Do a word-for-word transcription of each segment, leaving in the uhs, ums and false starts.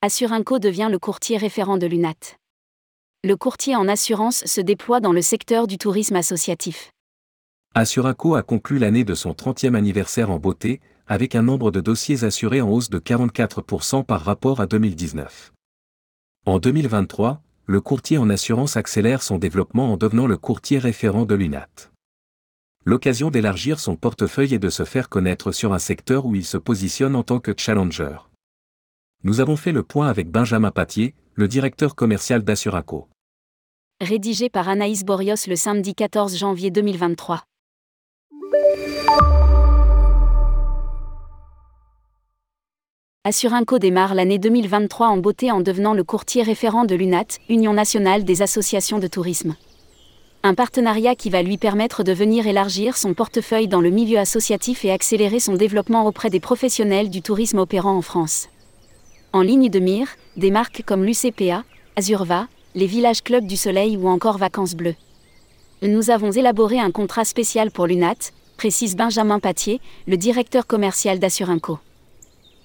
Assurinco devient le courtier référent de l'U N A T. Le courtier en assurance se déploie dans le secteur du tourisme associatif. Assurinco a conclu l'année de son trentième anniversaire en beauté, avec un nombre de dossiers assurés en hausse de quarante-quatre pour cent par rapport à deux mille dix-neuf. En deux mille vingt-trois, le courtier en assurance accélère son développement en devenant le courtier référent de l'U N A T. L'occasion d'élargir son portefeuille et de se faire connaître sur un secteur où il se positionne en tant que challenger. Nous avons fait le point avec Benjamin Patier, le directeur commercial d'Assurinco. Rédigé par Anaïs Borios le samedi quatorze janvier deux mille vingt-trois. Assurinco démarre l'année deux mille vingt-trois en beauté en devenant le courtier référent de l'U N A T, Union nationale des associations de tourisme. Un partenariat qui va lui permettre de venir élargir son portefeuille dans le milieu associatif et accélérer son développement auprès des professionnels du tourisme opérant en France. En ligne de mire, des marques comme l'U C P A, Azurva, les Villages Clubs du Soleil ou encore Vacances Bleues. Nous avons élaboré un contrat spécial pour l'U N A T, précise Benjamin Patier, le directeur commercial d'Assurinco.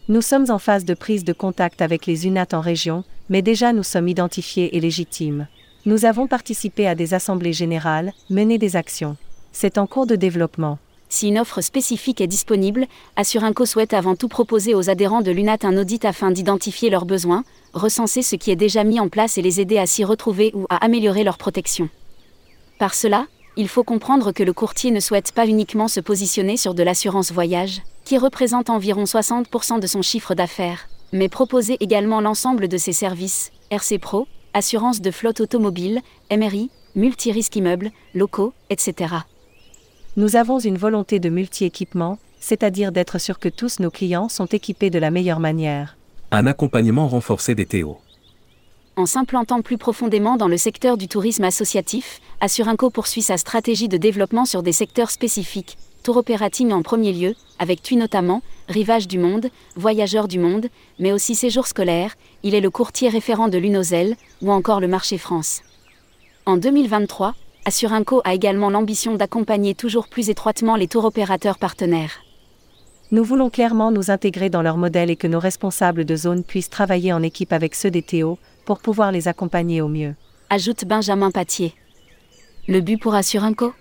Nous sommes en phase de prise de contact avec les U N A T en région, mais déjà nous sommes identifiés et légitimes. Nous avons participé à des assemblées générales, mené des actions. C'est en cours de développement. Si une offre spécifique est disponible, Assurinco souhaite avant tout proposer aux adhérents de l'U N A T un audit afin d'identifier leurs besoins, recenser ce qui est déjà mis en place et les aider à s'y retrouver ou à améliorer leur protection. Par cela, il faut comprendre que le courtier ne souhaite pas uniquement se positionner sur de l'assurance voyage, qui représente environ soixante pour cent de son chiffre d'affaires, mais proposer également l'ensemble de ses services, R C Pro, assurance de flotte automobile, M R I, multi-risques immeubles, locaux, et cetera. Nous avons une volonté de multi-équipement, c'est-à-dire d'être sûr que tous nos clients sont équipés de la meilleure manière. Un accompagnement renforcé des T O. En s'implantant plus profondément dans le secteur du tourisme associatif, Assurinco poursuit sa stratégie de développement sur des secteurs spécifiques, tour operating en premier lieu, avec T U I notamment, Rivages du Monde, Voyageurs du Monde, mais aussi séjours scolaires, il est le courtier référent de l'Unosel, ou encore le marché France. En deux mille vingt-trois, Assurinco a également l'ambition d'accompagner toujours plus étroitement les tours opérateurs partenaires. Nous voulons clairement nous intégrer dans leur modèle et que nos responsables de zone puissent travailler en équipe avec ceux des T O pour pouvoir les accompagner au mieux. Ajoute Benjamin Patier. Le but pour Assurinco ?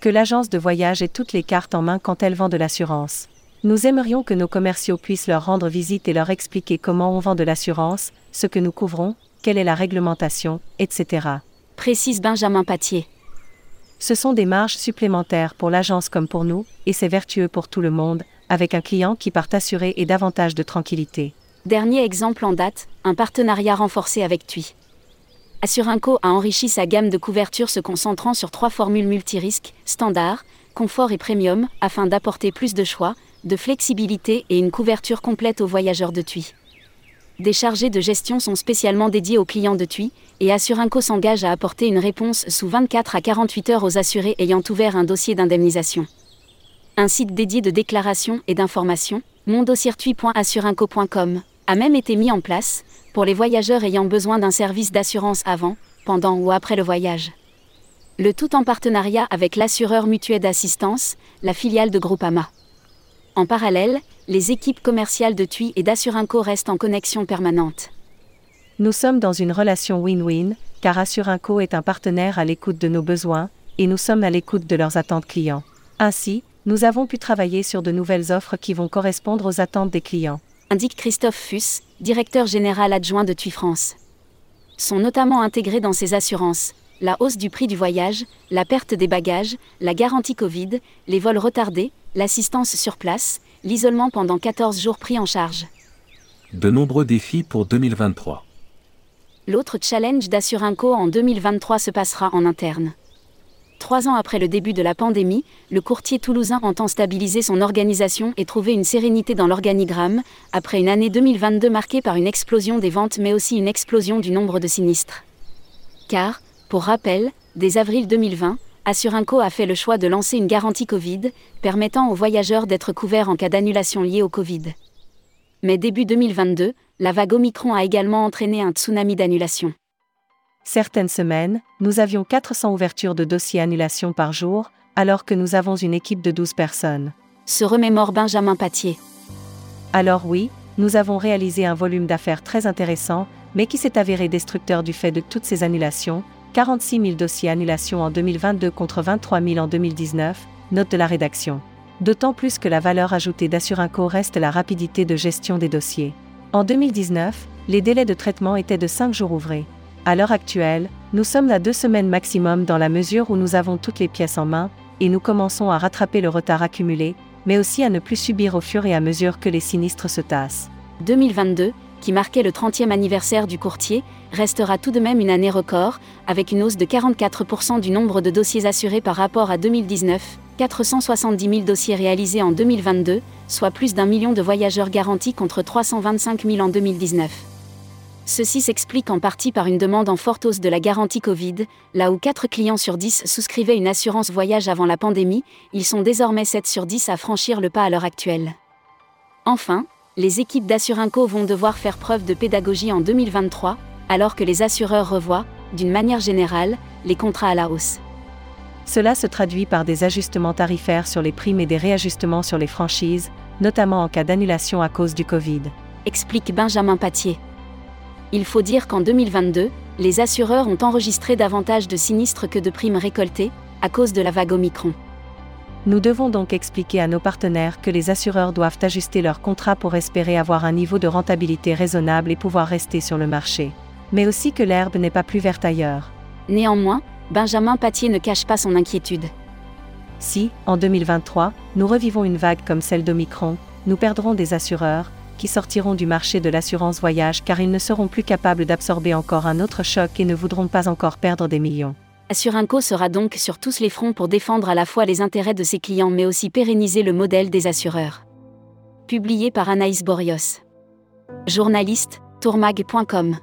Que l'agence de voyage ait toutes les cartes en main quand elle vend de l'assurance. Nous aimerions que nos commerciaux puissent leur rendre visite et leur expliquer comment on vend de l'assurance, ce que nous couvrons, quelle est la réglementation, et cetera. Précise Benjamin Patier. Ce sont des marges supplémentaires pour l'agence comme pour nous, et c'est vertueux pour tout le monde, avec un client qui part assuré et davantage de tranquillité. Dernier exemple en date, un partenariat renforcé avec T U I. Assurinco a enrichi sa gamme de couvertures se concentrant sur trois formules multirisques, standard, confort et premium, afin d'apporter plus de choix, de flexibilité et une couverture complète aux voyageurs de T U I. Des chargés de gestion sont spécialement dédiés aux clients de T U I, et Assurinco s'engage à apporter une réponse sous vingt-quatre à quarante-huit heures aux assurés ayant ouvert un dossier d'indemnisation. Un site dédié de déclaration et d'information, mondocircuit point assurinco point com, a même été mis en place, pour les voyageurs ayant besoin d'un service d'assurance avant, pendant ou après le voyage. Le tout en partenariat avec l'assureur Mutuelle d'Assistance, la filiale de Groupama. En parallèle, les équipes commerciales de T U I et d'Assurinco restent en connexion permanente. Nous sommes dans une relation win-win, car Assurinco est un partenaire à l'écoute de nos besoins, et nous sommes à l'écoute de leurs attentes clients. Ainsi, nous avons pu travailler sur de nouvelles offres qui vont correspondre aux attentes des clients. Indique Christophe Fuss, directeur général adjoint de T U I France. Sont notamment intégrés dans ces assurances la hausse du prix du voyage, la perte des bagages, la garantie Covid, les vols retardés, l'assistance sur place, l'isolement pendant quatorze jours pris en charge. De nombreux défis pour deux mille vingt-trois. L'autre challenge d'Assurinco en deux mille vingt-trois se passera en interne. Trois ans après le début de la pandémie, le courtier toulousain entend stabiliser son organisation et trouver une sérénité dans l'organigramme, après une année deux mille vingt-deux marquée par une explosion des ventes mais aussi une explosion du nombre de sinistres. Car, pour rappel, dès avril deux mille vingt, Assurinco a fait le choix de lancer une garantie Covid, permettant aux voyageurs d'être couverts en cas d'annulation liée au Covid. Mais début deux mille vingt-deux, la vague Omicron a également entraîné un tsunami d'annulations. Certaines semaines, nous avions quatre cents ouvertures de dossiers annulations par jour, alors que nous avons une équipe de douze personnes. Se remémore Benjamin Patier. Alors oui, nous avons réalisé un volume d'affaires très intéressant, mais qui s'est avéré destructeur du fait de toutes ces annulations, quarante-six mille dossiers annulations en deux mille vingt-deux contre vingt-trois mille en deux mille dix-neuf, note de la rédaction. D'autant plus que la valeur ajoutée d'Assurinco reste la rapidité de gestion des dossiers. En deux mille dix-neuf, les délais de traitement étaient de cinq jours ouvrés. À l'heure actuelle, nous sommes à deux semaines maximum dans la mesure où nous avons toutes les pièces en main, et nous commençons à rattraper le retard accumulé, mais aussi à ne plus subir au fur et à mesure que les sinistres se tassent. deux mille vingt-deux, qui marquait le trentième anniversaire du courtier, restera tout de même une année record, avec une hausse de quarante-quatre pour cent du nombre de dossiers assurés par rapport à deux mille dix-neuf, quatre cent soixante-dix mille dossiers réalisés en deux mille vingt-deux, soit plus d'un million de voyageurs garantis contre trois cent vingt-cinq mille en deux mille dix-neuf. Ceci s'explique en partie par une demande en forte hausse de la garantie Covid, là où quatre clients sur dix souscrivaient une assurance voyage avant la pandémie, ils sont désormais sept sur dix à franchir le pas à l'heure actuelle. Enfin, les équipes d'Assurinco vont devoir faire preuve de pédagogie en deux mille vingt-trois, alors que les assureurs revoient, d'une manière générale, les contrats à la hausse. Cela se traduit par des ajustements tarifaires sur les primes et des réajustements sur les franchises, notamment en cas d'annulation à cause du Covid, explique Benjamin Patier. Il faut dire qu'en deux mille vingt-deux, les assureurs ont enregistré davantage de sinistres que de primes récoltées, à cause de la vague Omicron. Nous devons donc expliquer à nos partenaires que les assureurs doivent ajuster leurs contrats pour espérer avoir un niveau de rentabilité raisonnable et pouvoir rester sur le marché. Mais aussi que l'herbe n'est pas plus verte ailleurs. Néanmoins, Benjamin Patier ne cache pas son inquiétude. Si, en deux mille vingt-trois, nous revivons une vague comme celle d'Omicron, nous perdrons des assureurs, qui sortiront du marché de l'assurance voyage car ils ne seront plus capables d'absorber encore un autre choc et ne voudront pas encore perdre des millions. Assurinco sera donc sur tous les fronts pour défendre à la fois les intérêts de ses clients mais aussi pérenniser le modèle des assureurs. Publié par Anaïs Borios. Journaliste, tourmag point com.